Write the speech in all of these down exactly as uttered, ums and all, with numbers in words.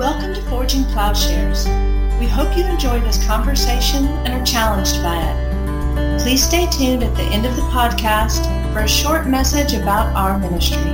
Welcome to Forging Plowshares. We hope you enjoy this conversation and are challenged by it. Please stay tuned at the end of the podcast for a short message about our ministry.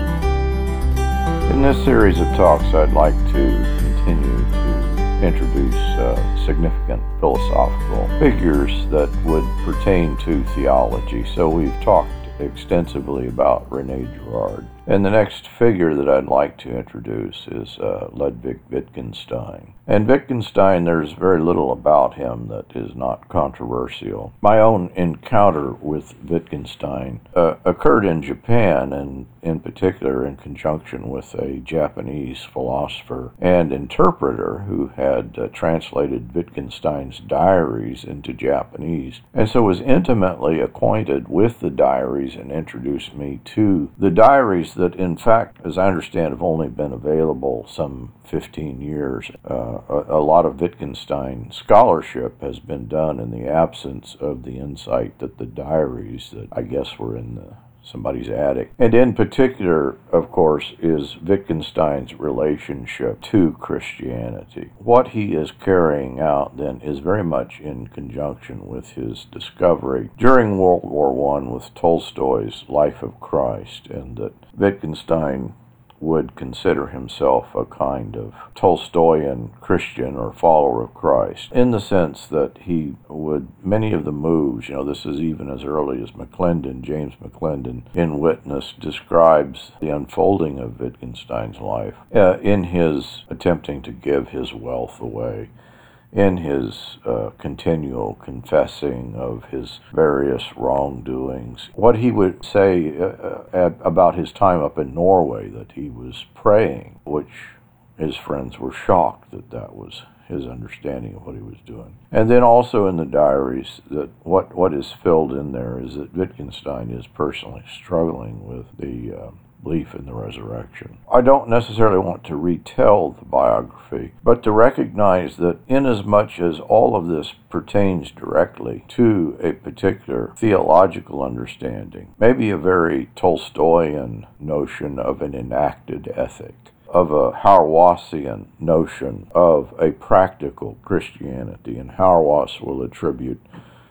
In this series of talks, I'd like to continue to introduce uh, significant philosophical figures that would pertain to theology. So we've talked extensively about René Girard. And the next figure that I'd like to introduce is uh, Ludwig Wittgenstein. And Wittgenstein, there's very little about him that is not controversial. My own encounter with Wittgenstein uh, occurred in Japan, and in particular in conjunction with a Japanese philosopher and interpreter who had uh, translated Wittgenstein's diaries into Japanese, and so was intimately acquainted with the diaries and introduced me to the diaries that, in fact, as I understand, have only been available some fifteen years. Uh, a, a lot of Wittgenstein scholarship has been done in the absence of the insight that the diaries that I guess were in the, somebody's attic. And in particular, of course, is Wittgenstein's relationship to Christianity. What he is carrying out, then, is very much in conjunction with his discovery during World War One with Tolstoy's Life of Christ, and that Wittgenstein would consider himself a kind of Tolstoyan Christian or follower of Christ, in the sense that he would, many of the moves, you know, this is even as early as McClendon, James McClendon, in Witness, describes the unfolding of Wittgenstein's life uh, in his attempting to give his wealth away, in his uh, continual confessing of his various wrongdoings. What he would say uh, at, about his time up in Norway, that he was praying, which his friends were shocked that that was his understanding of what he was doing. And then also in the diaries, that what, what is filled in there is that Wittgenstein is personally struggling with the um, belief in the resurrection. I don't necessarily want to retell the biography, but to recognize that inasmuch as all of this pertains directly to a particular theological understanding, maybe a very Tolstoyan notion of an enacted ethic, of a Hauerwasian notion of a practical Christianity, and Hauerwas will attribute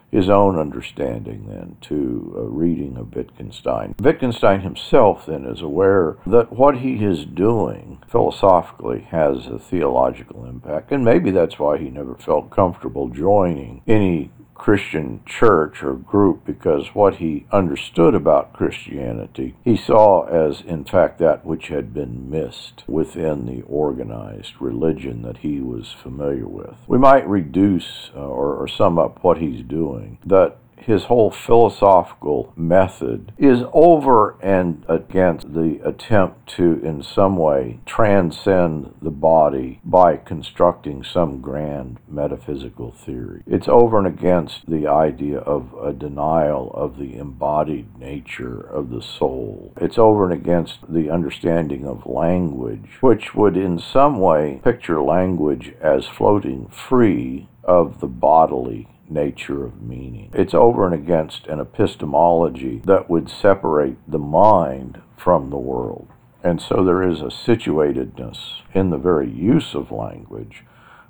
his own understanding, then, to a reading of Wittgenstein. Wittgenstein himself, then, is aware that what he is doing philosophically has a theological impact, and maybe that's why he never felt comfortable joining any Christian church or group, because what he understood about Christianity he saw as, in fact, that which had been missed within the organized religion that he was familiar with. We might reduce uh, or, or sum up what he's doing, that his whole philosophical method is over and against the attempt to, in some way, transcend the body by constructing some grand metaphysical theory. It's over and against the idea of a denial of the embodied nature of the soul. It's over and against the understanding of language, which would in some way picture language as floating free of the bodily nature of meaning. It's over and against an epistemology that would separate the mind from the world. And so there is a situatedness in the very use of language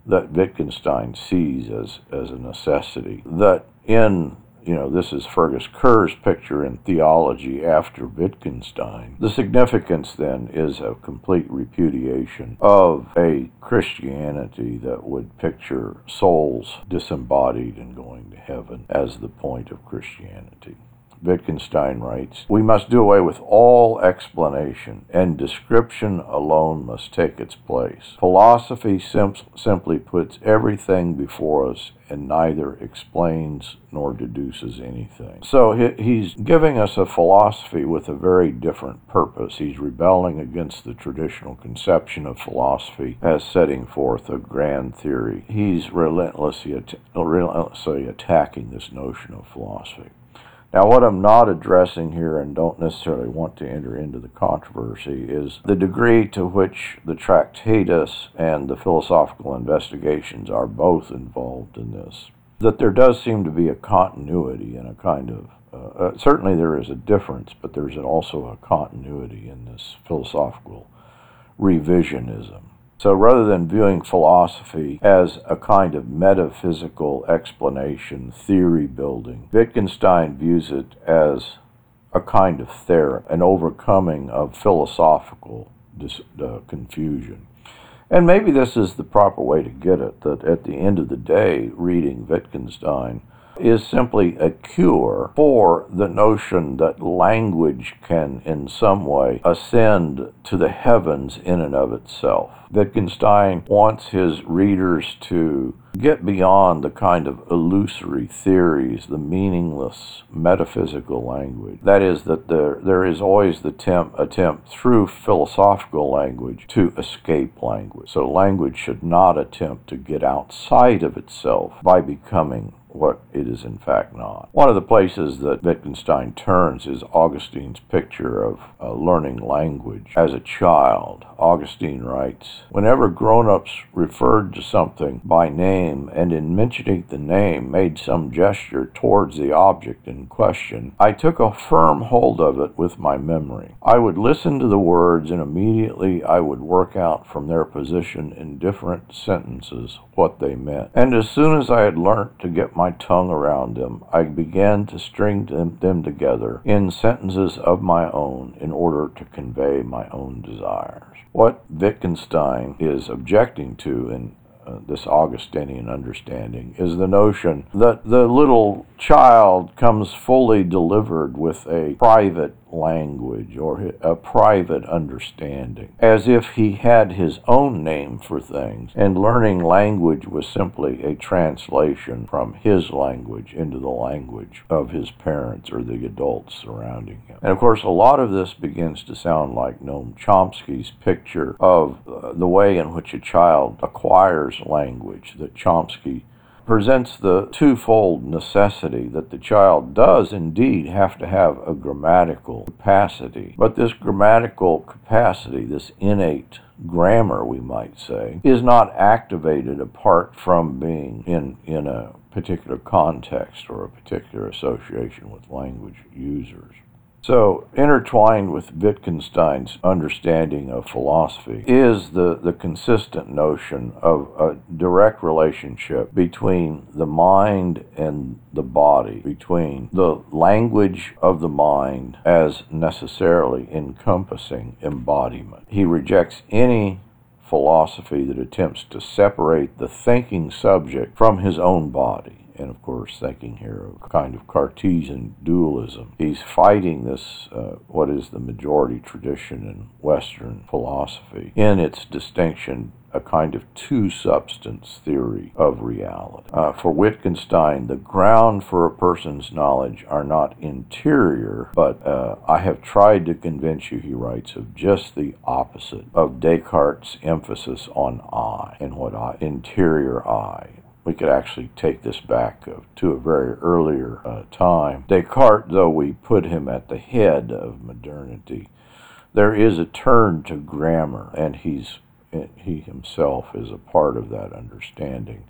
that Wittgenstein sees as, as a necessity. That in, you know, this is Fergus Kerr's picture in Theology After Wittgenstein. The significance, then, is a complete repudiation of a Christianity that would picture souls disembodied and going to heaven as the point of Christianity. Wittgenstein writes, "We must do away with all explanation, and description alone must take its place. Philosophy sim- simply puts everything before us and neither explains nor deduces anything." So he, he's giving us a philosophy with a very different purpose. He's rebelling against the traditional conception of philosophy as setting forth a grand theory. He's relentlessly, at- relentlessly attacking this notion of philosophy. Now, what I'm not addressing here, and don't necessarily want to enter into the controversy, is the degree to which the Tractatus and the Philosophical Investigations are both involved in this. That there does seem to be a continuity and a kind of, uh, uh, certainly there is a difference, but there's also a continuity in this philosophical revisionism. So rather than viewing philosophy as a kind of metaphysical explanation, theory building, Wittgenstein views it as a kind of therapy, an overcoming of philosophical dis- uh, confusion. And maybe this is the proper way to get it, that at the end of the day, reading Wittgenstein is simply a cure for the notion that language can in some way ascend to the heavens in and of itself. Wittgenstein wants his readers to get beyond the kind of illusory theories, the meaningless metaphysical language. That is, that there there is always the temp, attempt through philosophical language to escape language. So language should not attempt to get outside of itself by becoming what it is in fact not. One of the places that Wittgenstein turns is Augustine's picture of uh, learning language as a child. Augustine writes, "Whenever grown-ups referred to something by name and in mentioning the name made some gesture towards the object in question, I took a firm hold of it with my memory. I would listen to the words and immediately I would work out from their position in different sentences what they meant. And as soon as I had learnt to get my My tongue around them, I began to string them, them together in sentences of my own in order to convey my own desires." What Wittgenstein is objecting to in uh, this Augustinian understanding is the notion that the little child comes fully delivered with a private language or a private understanding, as if he had his own name for things, and learning language was simply a translation from his language into the language of his parents or the adults surrounding him. And of course, a lot of this begins to sound like Noam Chomsky's picture of uh, the way in which a child acquires language, that Chomsky presents the twofold necessity that the child does indeed have to have a grammatical capacity, but this grammatical capacity, this innate grammar, we might say, is not activated apart from being in, in a particular context or a particular association with language users. So, intertwined with Wittgenstein's understanding of philosophy is the, the consistent notion of a direct relationship between the mind and the body, between the language of the mind as necessarily encompassing embodiment. He rejects any philosophy that attempts to separate the thinking subject from his own body. And of course, thinking here of a kind of Cartesian dualism. He's fighting this, uh, what is the majority tradition in Western philosophy, in its distinction, a kind of two-substance theory of reality. Uh, for Wittgenstein, the ground for a person's knowledge are not interior, but uh, I have tried to convince you, he writes, of just the opposite of Descartes' emphasis on I, and what I, interior I. We could actually take this back to a very earlier uh, time. Descartes, though we put him at the head of modernity, there is a turn to grammar, and he's he himself is a part of that understanding,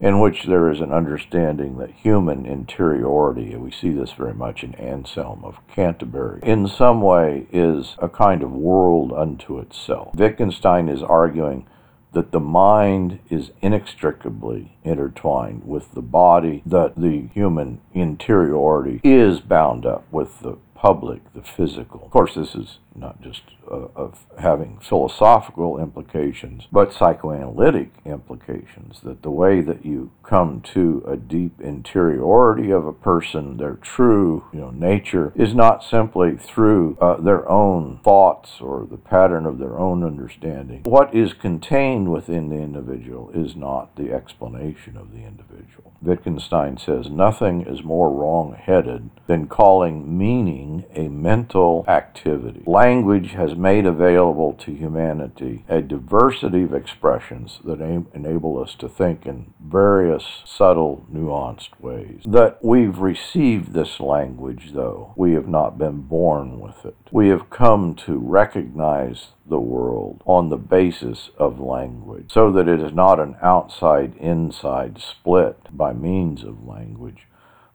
in which there is an understanding that human interiority, and we see this very much in Anselm of Canterbury, in some way is a kind of world unto itself. Wittgenstein is arguing that the mind is inextricably intertwined with the body, that the human interiority is bound up with the public, the physical. Of course, this is not just uh, of having philosophical implications, but psychoanalytic implications, that the way that you come to a deep interiority of a person, their true you know, nature, is not simply through uh, their own thoughts or the pattern of their own understanding. What is contained within the individual is not the explanation of the individual. Wittgenstein says, "Nothing is more wrong-headed than calling meaning a mental activity. Language has made available to humanity a diversity of expressions that aim, enable us to think in various subtle, nuanced ways. That we've received this language, though, we have not been born with it. We have come to recognize the world on the basis of language, so that it is not an outside-inside split by means of language,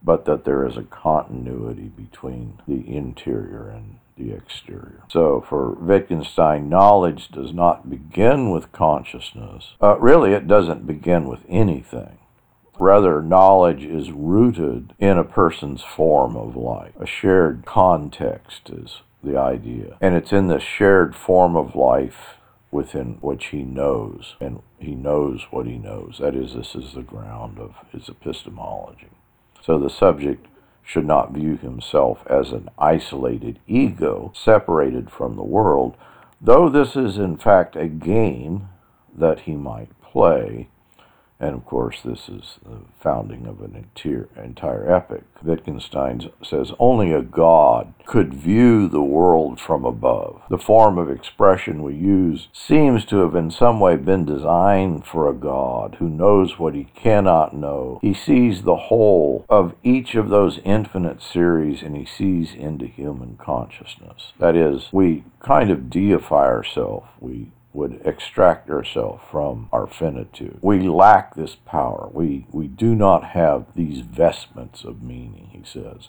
but that there is a continuity between the interior and the exterior. So for Wittgenstein, knowledge does not begin with consciousness. Uh, really, it doesn't begin with anything. Rather, knowledge is rooted in a person's form of life. A shared context is the idea. And it's in this shared form of life within which he knows, and he knows what he knows. That is, this is the ground of his epistemology. So the subject should not view himself as an isolated ego separated from the world, though this is in fact a game that he might play. And of course, this is the founding of an entire, entire epic. Wittgenstein says only a god could view the world from above. The form of expression we use seems to have in some way been designed for a god who knows what he cannot know. He sees the whole of each of those infinite series, and he sees into human consciousness. That is, we kind of deify ourselves. We would extract ourselves from our finitude. We lack this power. We, we do not have these vestments of meaning, he says,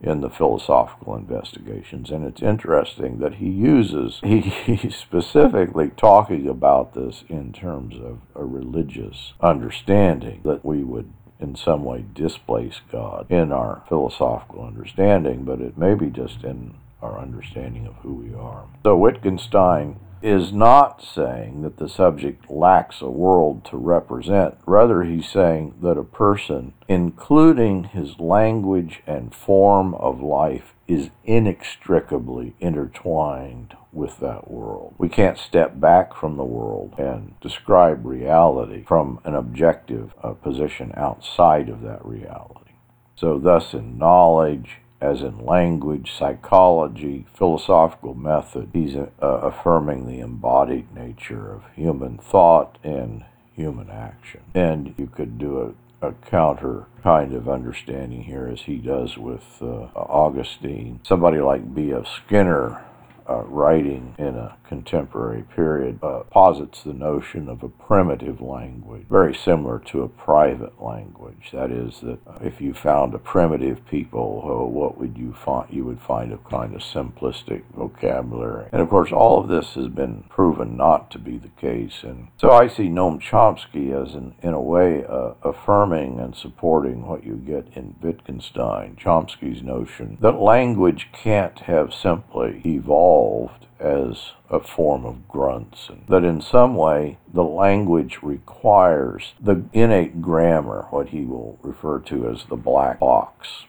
in the Philosophical Investigations. And it's interesting that he uses, he, he's specifically talking about this in terms of a religious understanding, that we would in some way displace God in our philosophical understanding, but it may be just in our understanding of who we are. So Wittgenstein is not saying that the subject lacks a world to represent. Rather, he's saying that a person, including his language and form of life, is inextricably intertwined with that world. We can't step back from the world and describe reality from an objective uh, position outside of that reality. So thus, in knowledge, as in language, psychology, philosophical method, he's uh, affirming the embodied nature of human thought and human action. And you could do a, a counter kind of understanding here, as he does with uh, Augustine. Somebody like B F Skinner, uh, writing in a contemporary period, uh, posits the notion of a primitive language, very similar to a private language. That is, that if you found a primitive people, oh, what would you find? You would find a kind of simplistic vocabulary. And of course, all of this has been proven not to be the case. And so I see Noam Chomsky as, in, in a way, uh, affirming and supporting what you get in Wittgenstein, Chomsky's notion that language can't have simply evolved as a form of grunts, and that in some way the language requires the innate grammar, what he will refer to as the black box,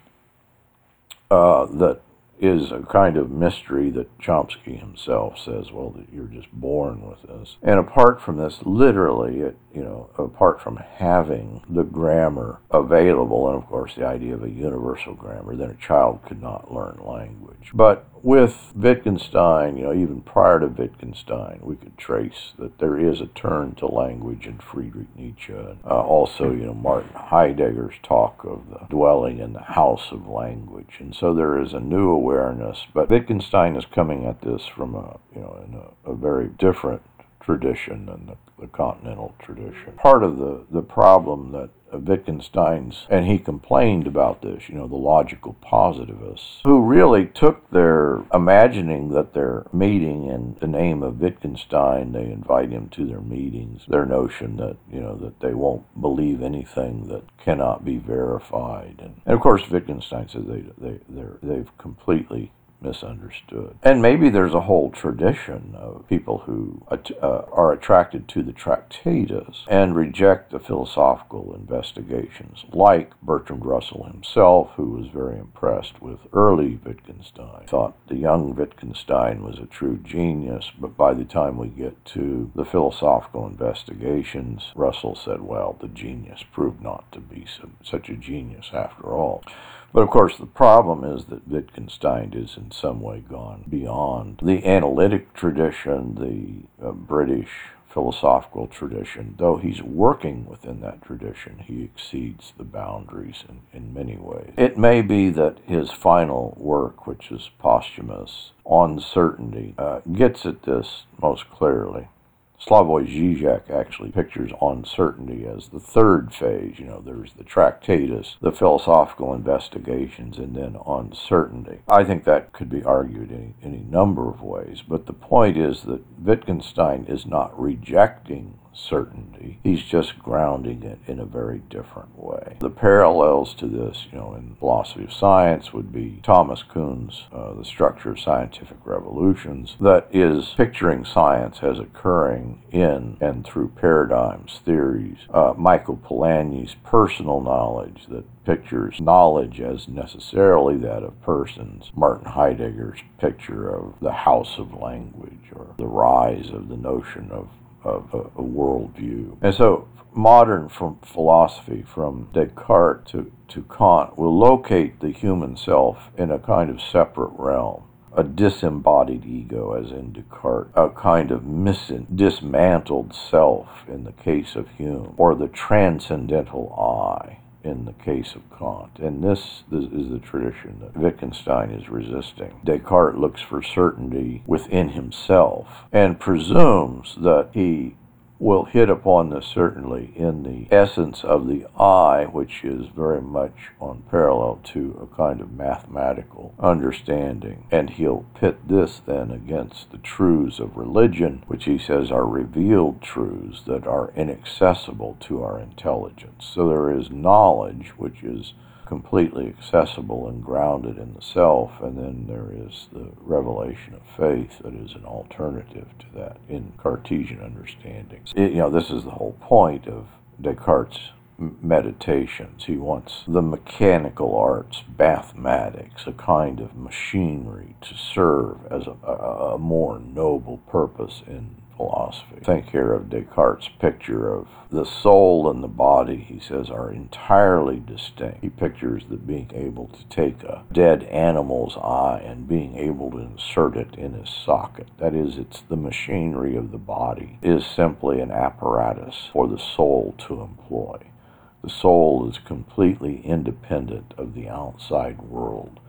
uh, that is a kind of mystery that Chomsky himself says, well, that you're just born with this. And apart from this, literally, it, you know, apart from having the grammar available, and of course the idea of a universal grammar, then a child could not learn language. But with Wittgenstein, you know, even prior to Wittgenstein, we could trace that there is a turn to language in Friedrich Nietzsche. And, uh, also, you know, Martin Heidegger's talk of the dwelling in the house of language. And so there is a new awareness. Awareness, but Wittgenstein is coming at this from a you know in a, a very different tradition than the, the continental tradition. Part of the the problem that Wittgenstein's, and he complained about this, you know, the logical positivists, who really took their imagining that their meeting in the name of Wittgenstein, they invite him to their meetings, their notion that, you know, that they won't believe anything that cannot be verified. And, and of course, Wittgenstein says they, they, they're, they've completely misunderstood. And maybe there's a whole tradition of people who uh, are attracted to the Tractatus and reject the Philosophical Investigations, like Bertrand Russell himself, who was very impressed with early Wittgenstein, thought the young Wittgenstein was a true genius, but by the time we get to the Philosophical Investigations, Russell said, well, the genius proved not to be some, such a genius after all. But of course, the problem is that Wittgenstein is in some way gone beyond the analytic tradition, the uh, British philosophical tradition. Though he's working within that tradition, he exceeds the boundaries in, in many ways. It may be that his final work, which is posthumous, On Certainty, uh, gets at this most clearly. Slavoj Žižek actually pictures uncertainty as the third phase. You know, there's the Tractatus, the Philosophical Investigations, and then uncertainty. I think that could be argued in any number of ways, but the point is that Wittgenstein is not rejecting certainty. He's just grounding it in a very different way. The parallels to this, you know, in philosophy of science would be Thomas Kuhn's uh, The Structure of Scientific Revolutions, that is picturing science as occurring in and through paradigms, theories. Uh, Michael Polanyi's Personal Knowledge, that pictures knowledge as necessarily that of persons. Martin Heidegger's picture of the house of language, or the rise of the notion of of a, a worldview. And so modern from philosophy, from Descartes to, to Kant, will locate the human self in a kind of separate realm, a disembodied ego as in Descartes, a kind of mis- dismantled self in the case of Hume, or the transcendental I in the case of Kant. And this, this is the tradition that Wittgenstein is resisting. Descartes looks for certainty within himself and presumes that he will hit upon this certainly in the essence of the I, which is very much on parallel to a kind of mathematical understanding. And he'll pit this then against the truths of religion, which he says are revealed truths that are inaccessible to our intelligence. So there is knowledge, which is completely accessible and grounded in the self, and then there is the revelation of faith that is an alternative to that in Cartesian understanding. It, you know, this is the whole point of Descartes' meditations. He wants the mechanical arts, mathematics, a kind of machinery to serve as a, a, a more noble purpose in philosophy. Think here of Descartes' picture of the soul and the body, he says, are entirely distinct. He pictures the being able to take a dead animal's eye and being able to insert it in his socket. That is, it's the machinery of the body is simply an apparatus for the soul to employ. The soul is completely independent of the outside world,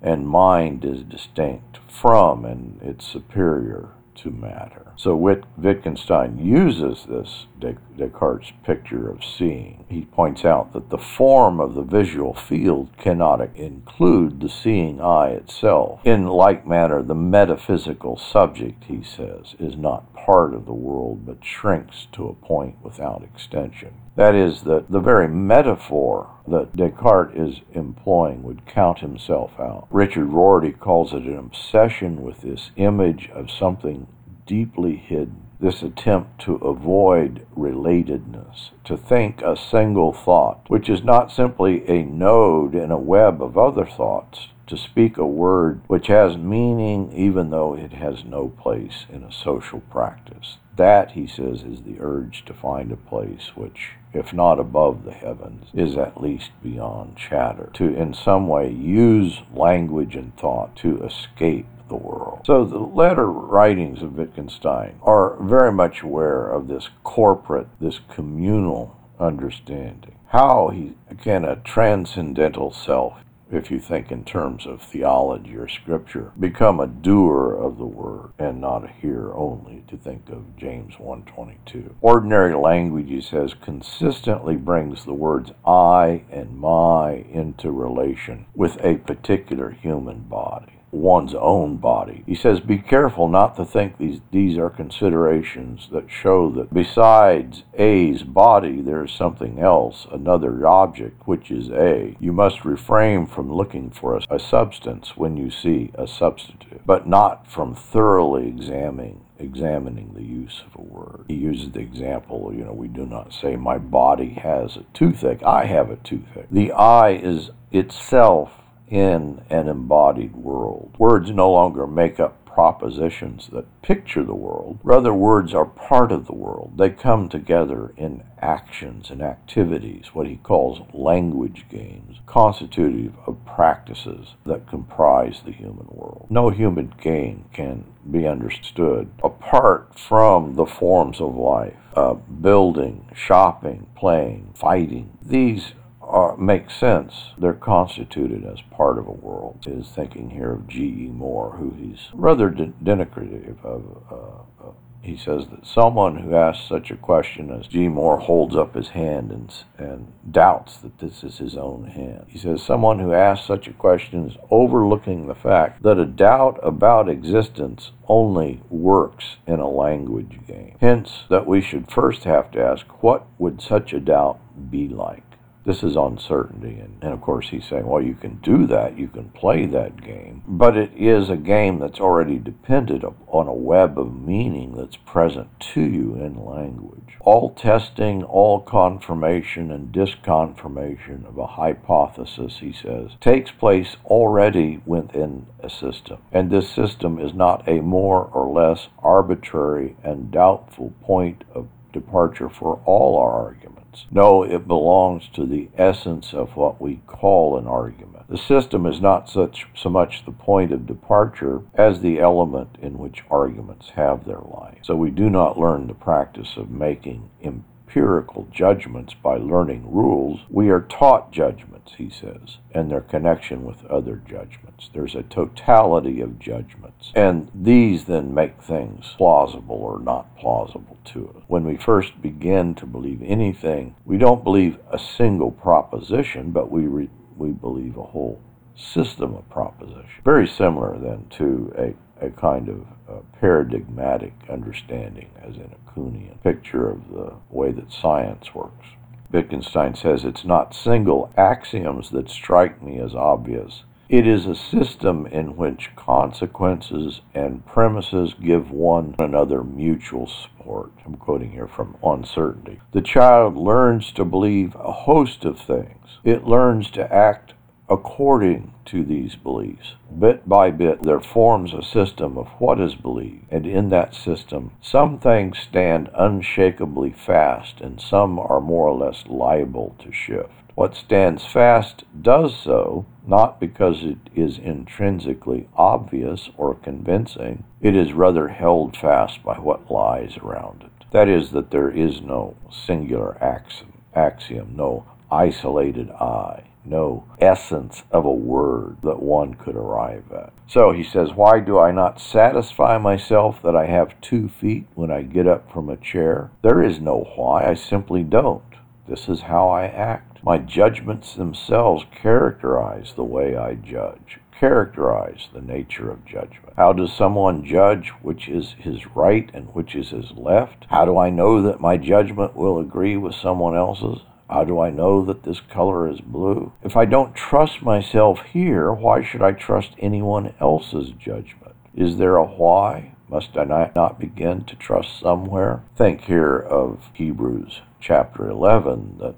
and mind is distinct from and its superior to matter. So Witt, Wittgenstein uses this Des- Descartes' picture of seeing. He points out that the form of the visual field cannot include the seeing eye itself. In like manner, the metaphysical subject, he says, is not part of the world, but shrinks to a point without extension. That is, that the very metaphor that Descartes is employing would count himself out. Richard Rorty calls it an obsession with this image of something deeply hidden, this attempt to avoid relatedness, to think a single thought, which is not simply a node in a web of other thoughts, to speak a word which has meaning even though it has no place in a social practice. That, he says, is the urge to find a place which, if not above the heavens, is at least beyond chatter, to in some way use language and thought to escape the world. So the later writings of Wittgenstein are very much aware of this corporate, this communal understanding. How he, can a transcendental self, if you think in terms of theology or scripture, become a doer of the word and not a hearer only, to think of James one twenty-two. Ordinary language, he says, consistently brings the words I and my into relation with a particular human body, one's own body. He says, be careful not to think these these are considerations that show that besides A's body there is something else, another object, which is A. You must refrain from looking for a, a substance when you see a substitute, but not from thoroughly examining examining the use of a word. He uses the example, you know, we do not say my body has a toothache, I have a toothache. The I is itself in an embodied world. Words no longer make up propositions that picture the world. Rather, words are part of the world. They come together in actions and activities, what he calls language games, constitutive of practices that comprise the human world. No human game can be understood apart from the forms of life, uh, building, shopping, playing, fighting. These Uh, make sense. They're constituted as part of a world. Is thinking here of G E Moore, who he's rather de- denigrative of uh, uh, he says that someone who asks such a question as G E. Moore holds up his hand and, and doubts that this is his own hand. He says someone who asks such a question is overlooking the fact that a doubt about existence only works in a language game. Hence, that we should first have to ask, what would such a doubt be like? This is uncertainty, and, and of course he's saying, well, you can do that, you can play that game, but it is a game that's already dependent on a web of meaning that's present to you in language. All testing, all confirmation and disconfirmation of a hypothesis, he says, takes place already within a system, and this system is not a more or less arbitrary and doubtful point of departure for all our arguments. No, it belongs to the essence of what we call an argument. The system is not such so much the point of departure as the element in which arguments have their life. So we do not learn the practice of making empirical judgments by learning rules. We are taught judgments, he says, and their connection with other judgments. There's a totality of judgments, and these then make things plausible or not plausible to us. When we first begin to believe anything, we don't believe a single proposition, but we re- we believe a whole system of propositions. Very similar then to a a kind of uh, paradigmatic understanding, as in a Kuhnian picture of the way that science works. Wittgenstein says, it's not single axioms that strike me as obvious. It is a system in which consequences and premises give one another mutual support. I'm quoting here from Uncertainty. The child learns to believe a host of things. It learns to act according to these beliefs. Bit by bit, there forms a system of what is believed, and in that system, some things stand unshakably fast, and some are more or less liable to shift. What stands fast does so, not because it is intrinsically obvious or convincing. It is rather held fast by what lies around it. That is, that there is no singular axiom, axiom, no isolated I. No essence of a word that one could arrive at. So he says, why do I not satisfy myself that I have two feet when I get up from a chair? There is no why, I simply don't. This is how I act. My judgments themselves characterize the way I judge, characterize the nature of judgment. How does someone judge which is his right and which is his left? How do I know that my judgment will agree with someone else's? How do I know that this color is blue? If I don't trust myself here, why should I trust anyone else's judgment? Is there a why? Must I not begin to trust somewhere? Think here of Hebrews chapter eleven, that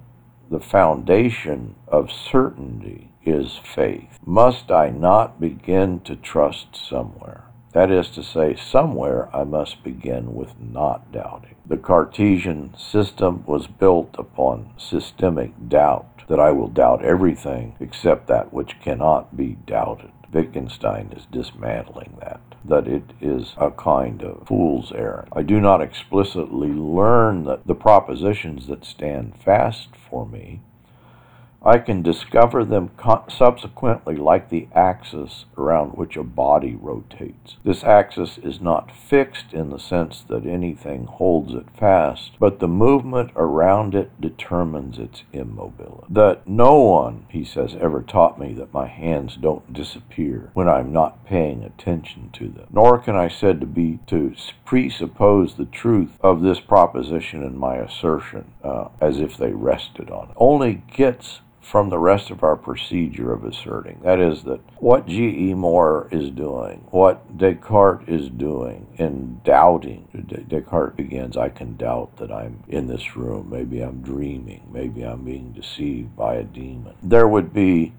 the foundation of certainty is faith. Must I not begin to trust somewhere? That is to say, somewhere I must begin with not doubting. The Cartesian system was built upon systemic doubt, that I will doubt everything except that which cannot be doubted. Wittgenstein is dismantling that, that it is a kind of fool's errand. I do not explicitly learn that the propositions that stand fast for me, I can discover them subsequently, like the axis around which a body rotates. This axis is not fixed in the sense that anything holds it fast, but the movement around it determines its immobility. That no one, he says, ever taught me that my hands don't disappear when I'm not paying attention to them. Nor can I said to be to presuppose the truth of this proposition in my assertion uh, as if they rested on it. Only gets from the rest of our procedure of asserting. That is, that what G E. Moore is doing, what Descartes is doing in doubting. De- Descartes begins, I can doubt that I'm in this room. Maybe I'm dreaming. Maybe I'm being deceived by a demon. There would be,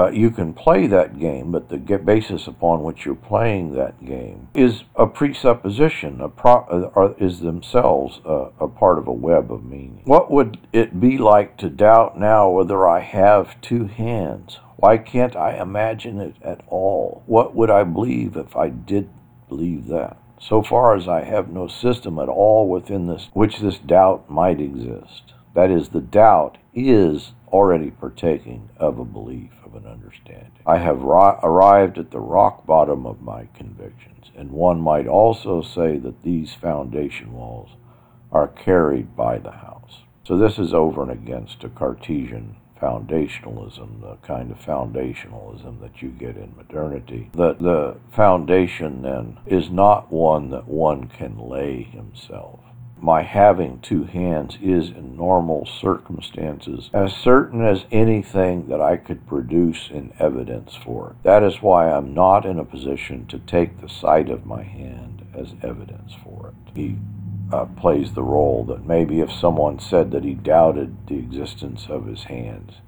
uh, you can play that game, but the ge- basis upon which you're playing that game is a presupposition, a pro- uh, are, is themselves a, a part of a web of meaning. What would it be like to doubt now whether I have two hands? Why can't I imagine it at all? What would I believe if I did believe that? So far as I have no system at all within this, which this doubt might exist. That is, the doubt is already partaking of a belief, of an understanding. I have ro- arrived at the rock bottom of my convictions, and one might also say that these foundation walls are carried by the house. So this is over and against a Cartesian foundationalism, the kind of foundationalism that you get in modernity. That the foundation, then, is not one that one can lay himself. My having two hands is, in normal circumstances, as certain as anything that I could produce in evidence for it. That is why I'm not in a position to take the sight of my hand as evidence for it. He Uh, plays the role that maybe if someone said that he doubted the existence of his hands,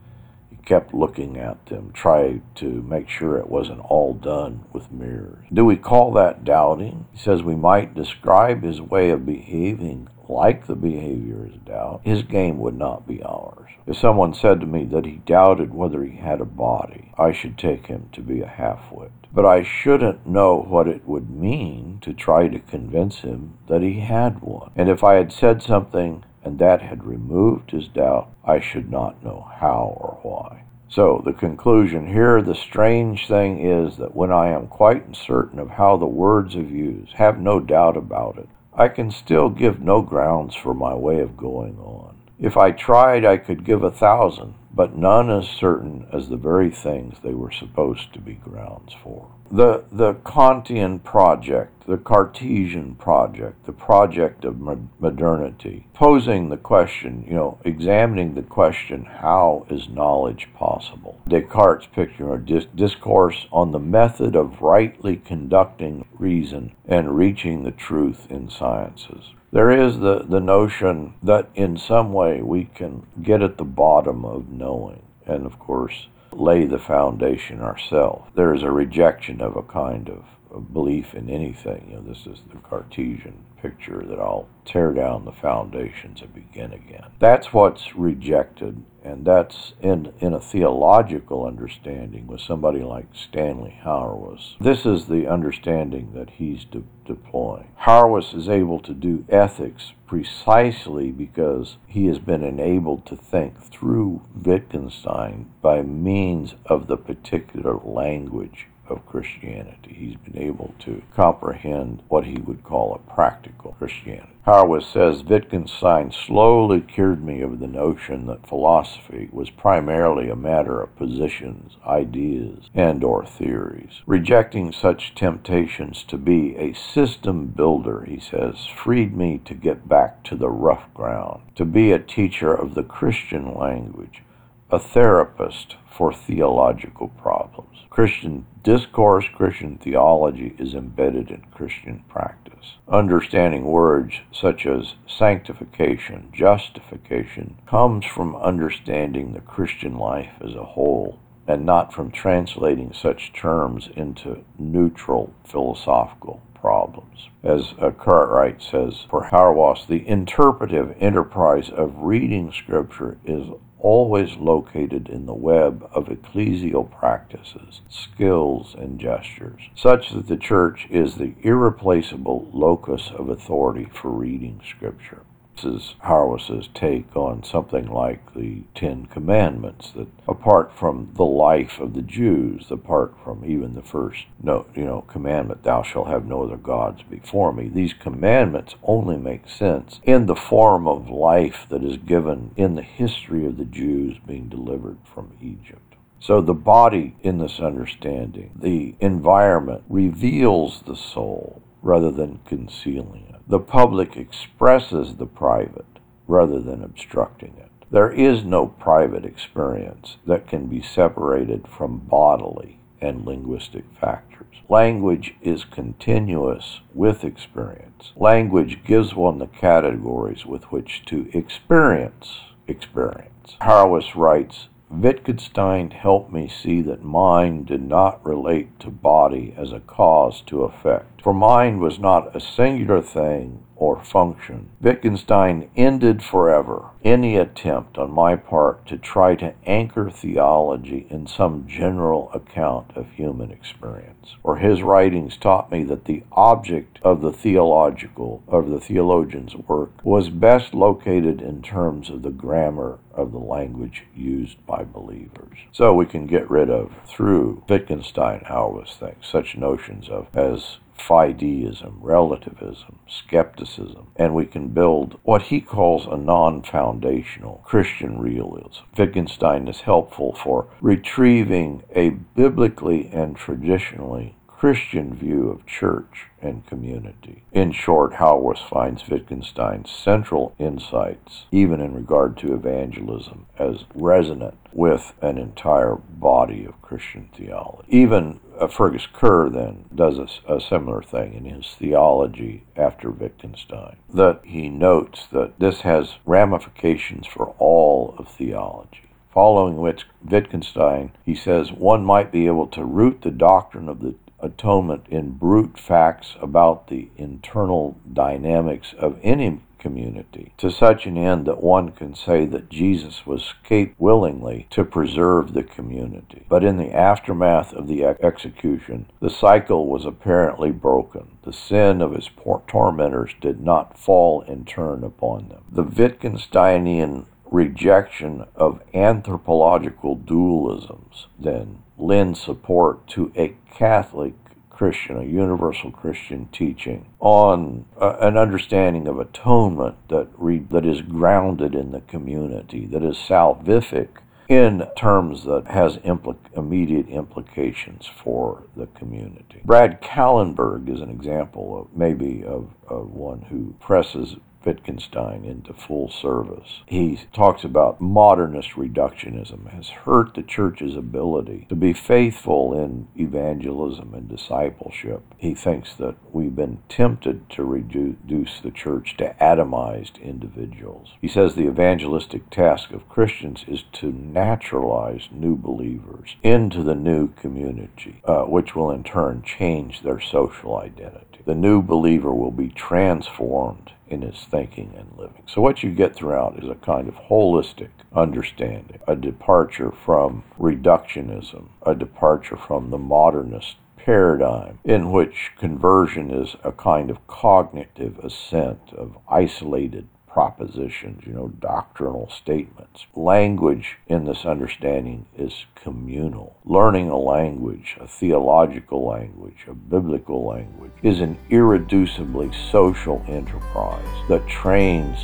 he kept looking at them, tried to make sure it wasn't all done with mirrors. Do we call that doubting? He says we might describe his way of behaving like the behavior is doubt. His game would not be ours. If someone said to me that he doubted whether he had a body, I should take him to be a half-wit. But I shouldn't know what it would mean to try to convince him that he had one. And if I had said something and that had removed his doubt, I should not know how or why. So the conclusion here, the strange thing is that when I am quite certain of how the words are used, have no doubt about it, I can still give no grounds for my way of going on. If I tried, I could give a thousand, but none as certain as the very things they were supposed to be grounds for. The, the Kantian project, the Cartesian project, the project of modernity, posing the question, you know, examining the question, how is knowledge possible? Descartes' picture or dis- discourse on the method of rightly conducting reason and reaching the truth in sciences. There is the, the notion that in some way we can get at the bottom of knowing and, of course, lay the foundation ourselves. There is a rejection of a kind of a belief in anything. You know, this is the Cartesian picture that I'll tear down the foundations and begin again. That's what's rejected, and that's in, in a theological understanding with somebody like Stanley Hauerwas. This is the understanding that he's de- deploying. Hauerwas is able to do ethics precisely because he has been enabled to think through Wittgenstein by means of the particular language of Christianity. He's been able to comprehend what he would call a practical Christianity. Hauerwas says, Wittgenstein slowly cured me of the notion that philosophy was primarily a matter of positions, ideas, and or theories. Rejecting such temptations to be a system builder, he says, freed me to get back to the rough ground, to be a teacher of the Christian language, a therapist for theological problems. Christian discourse, Christian theology is embedded in Christian practice. Understanding words such as sanctification, justification, comes from understanding the Christian life as a whole and not from translating such terms into neutral philosophical problems. As uh, Cartwright says, for Hauerwas, the interpretive enterprise of reading Scripture is always located in the web of ecclesial practices, skills, and gestures, such that the church is the irreplaceable locus of authority for reading Scripture. This is Hauerwas's take on something like the Ten Commandments, that apart from the life of the Jews, apart from even the first no, you know, commandment, thou shalt have no other gods before me, these commandments only make sense in the form of life that is given in the history of the Jews being delivered from Egypt. So the body in this understanding, the environment, reveals the soul rather than concealing it. The public expresses the private rather than obstructing it. There is no private experience that can be separated from bodily and linguistic factors. Language is continuous with experience. Language gives one the categories with which to experience experience. Hauerwas writes, Wittgenstein helped me see that mind did not relate to body as a cause to effect, For mind was not a singular thing or function. Wittgenstein ended forever any attempt on my part to try to anchor theology in some general account of human experience. For his writings taught me that the object of the theological, of the theologian's work, was best located in terms of the grammar of the language used by believers. So we can get rid of, through Wittgenstein, Hauerwas things, such notions of as fideism, relativism, skepticism, and we can build what he calls a non-foundational Christian realism. Wittgenstein is helpful for retrieving a biblically and traditionally Christian view of church and community. In short, Hauerwas finds Wittgenstein's central insights, even in regard to evangelism, as resonant with an entire body of Christian theology. Even uh, Fergus Kerr then does a, a similar thing in his theology after Wittgenstein, that he notes that this has ramifications for all of theology. Following which Wittgenstein, he says, one might be able to root the doctrine of the atonement in brute facts about the internal dynamics of any community, to such an end that one can say that Jesus was escaped willingly to preserve the community. But in the aftermath of the execution, the cycle was apparently broken. The sin of his tormentors did not fall in turn upon them. The Wittgensteinian rejection of anthropological dualisms then lend support to a Catholic Christian, a universal Christian teaching on uh, an understanding of atonement that re- that is grounded in the community, that is salvific in terms that has impl- immediate implications for the community. Brad Kallenberg is an example of maybe of, of one who presses Wittgenstein into full service. He talks about modernist reductionism has hurt the church's ability to be faithful in evangelism and discipleship. He thinks that we've been tempted to reduce the church to atomized individuals. He says the evangelistic task of Christians is to naturalize new believers into the new community, uh, which will in turn change their social identity. The new believer will be transformed in his thinking and living. So what you get throughout is a kind of holistic understanding, a departure from reductionism, a departure from the modernist paradigm in which conversion is a kind of cognitive ascent of isolated propositions, you know, doctrinal statements. Language in this understanding is communal. Learning a language, a theological language, a biblical language, is an irreducibly social enterprise that trains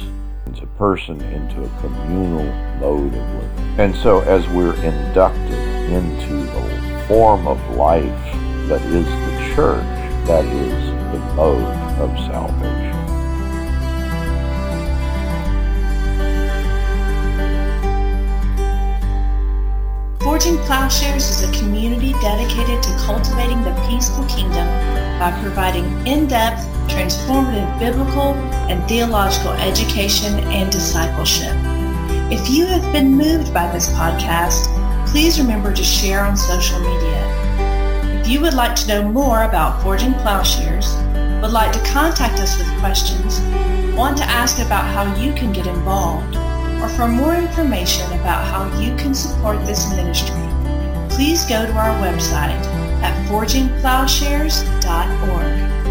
a person into a communal mode of living. And so as we're inducted into the form of life that is the church, that is the mode of salvation. Forging Plowshares is a community dedicated to cultivating the peaceful kingdom by providing in-depth, transformative biblical and theological education and discipleship. If you have been moved by this podcast, please remember to share on social media. If you would like to know more about Forging Plowshares, would like to contact us with questions, want to ask about how you can get involved, or for more information about how you can support this ministry, please go to our website at forging plowshares dot org.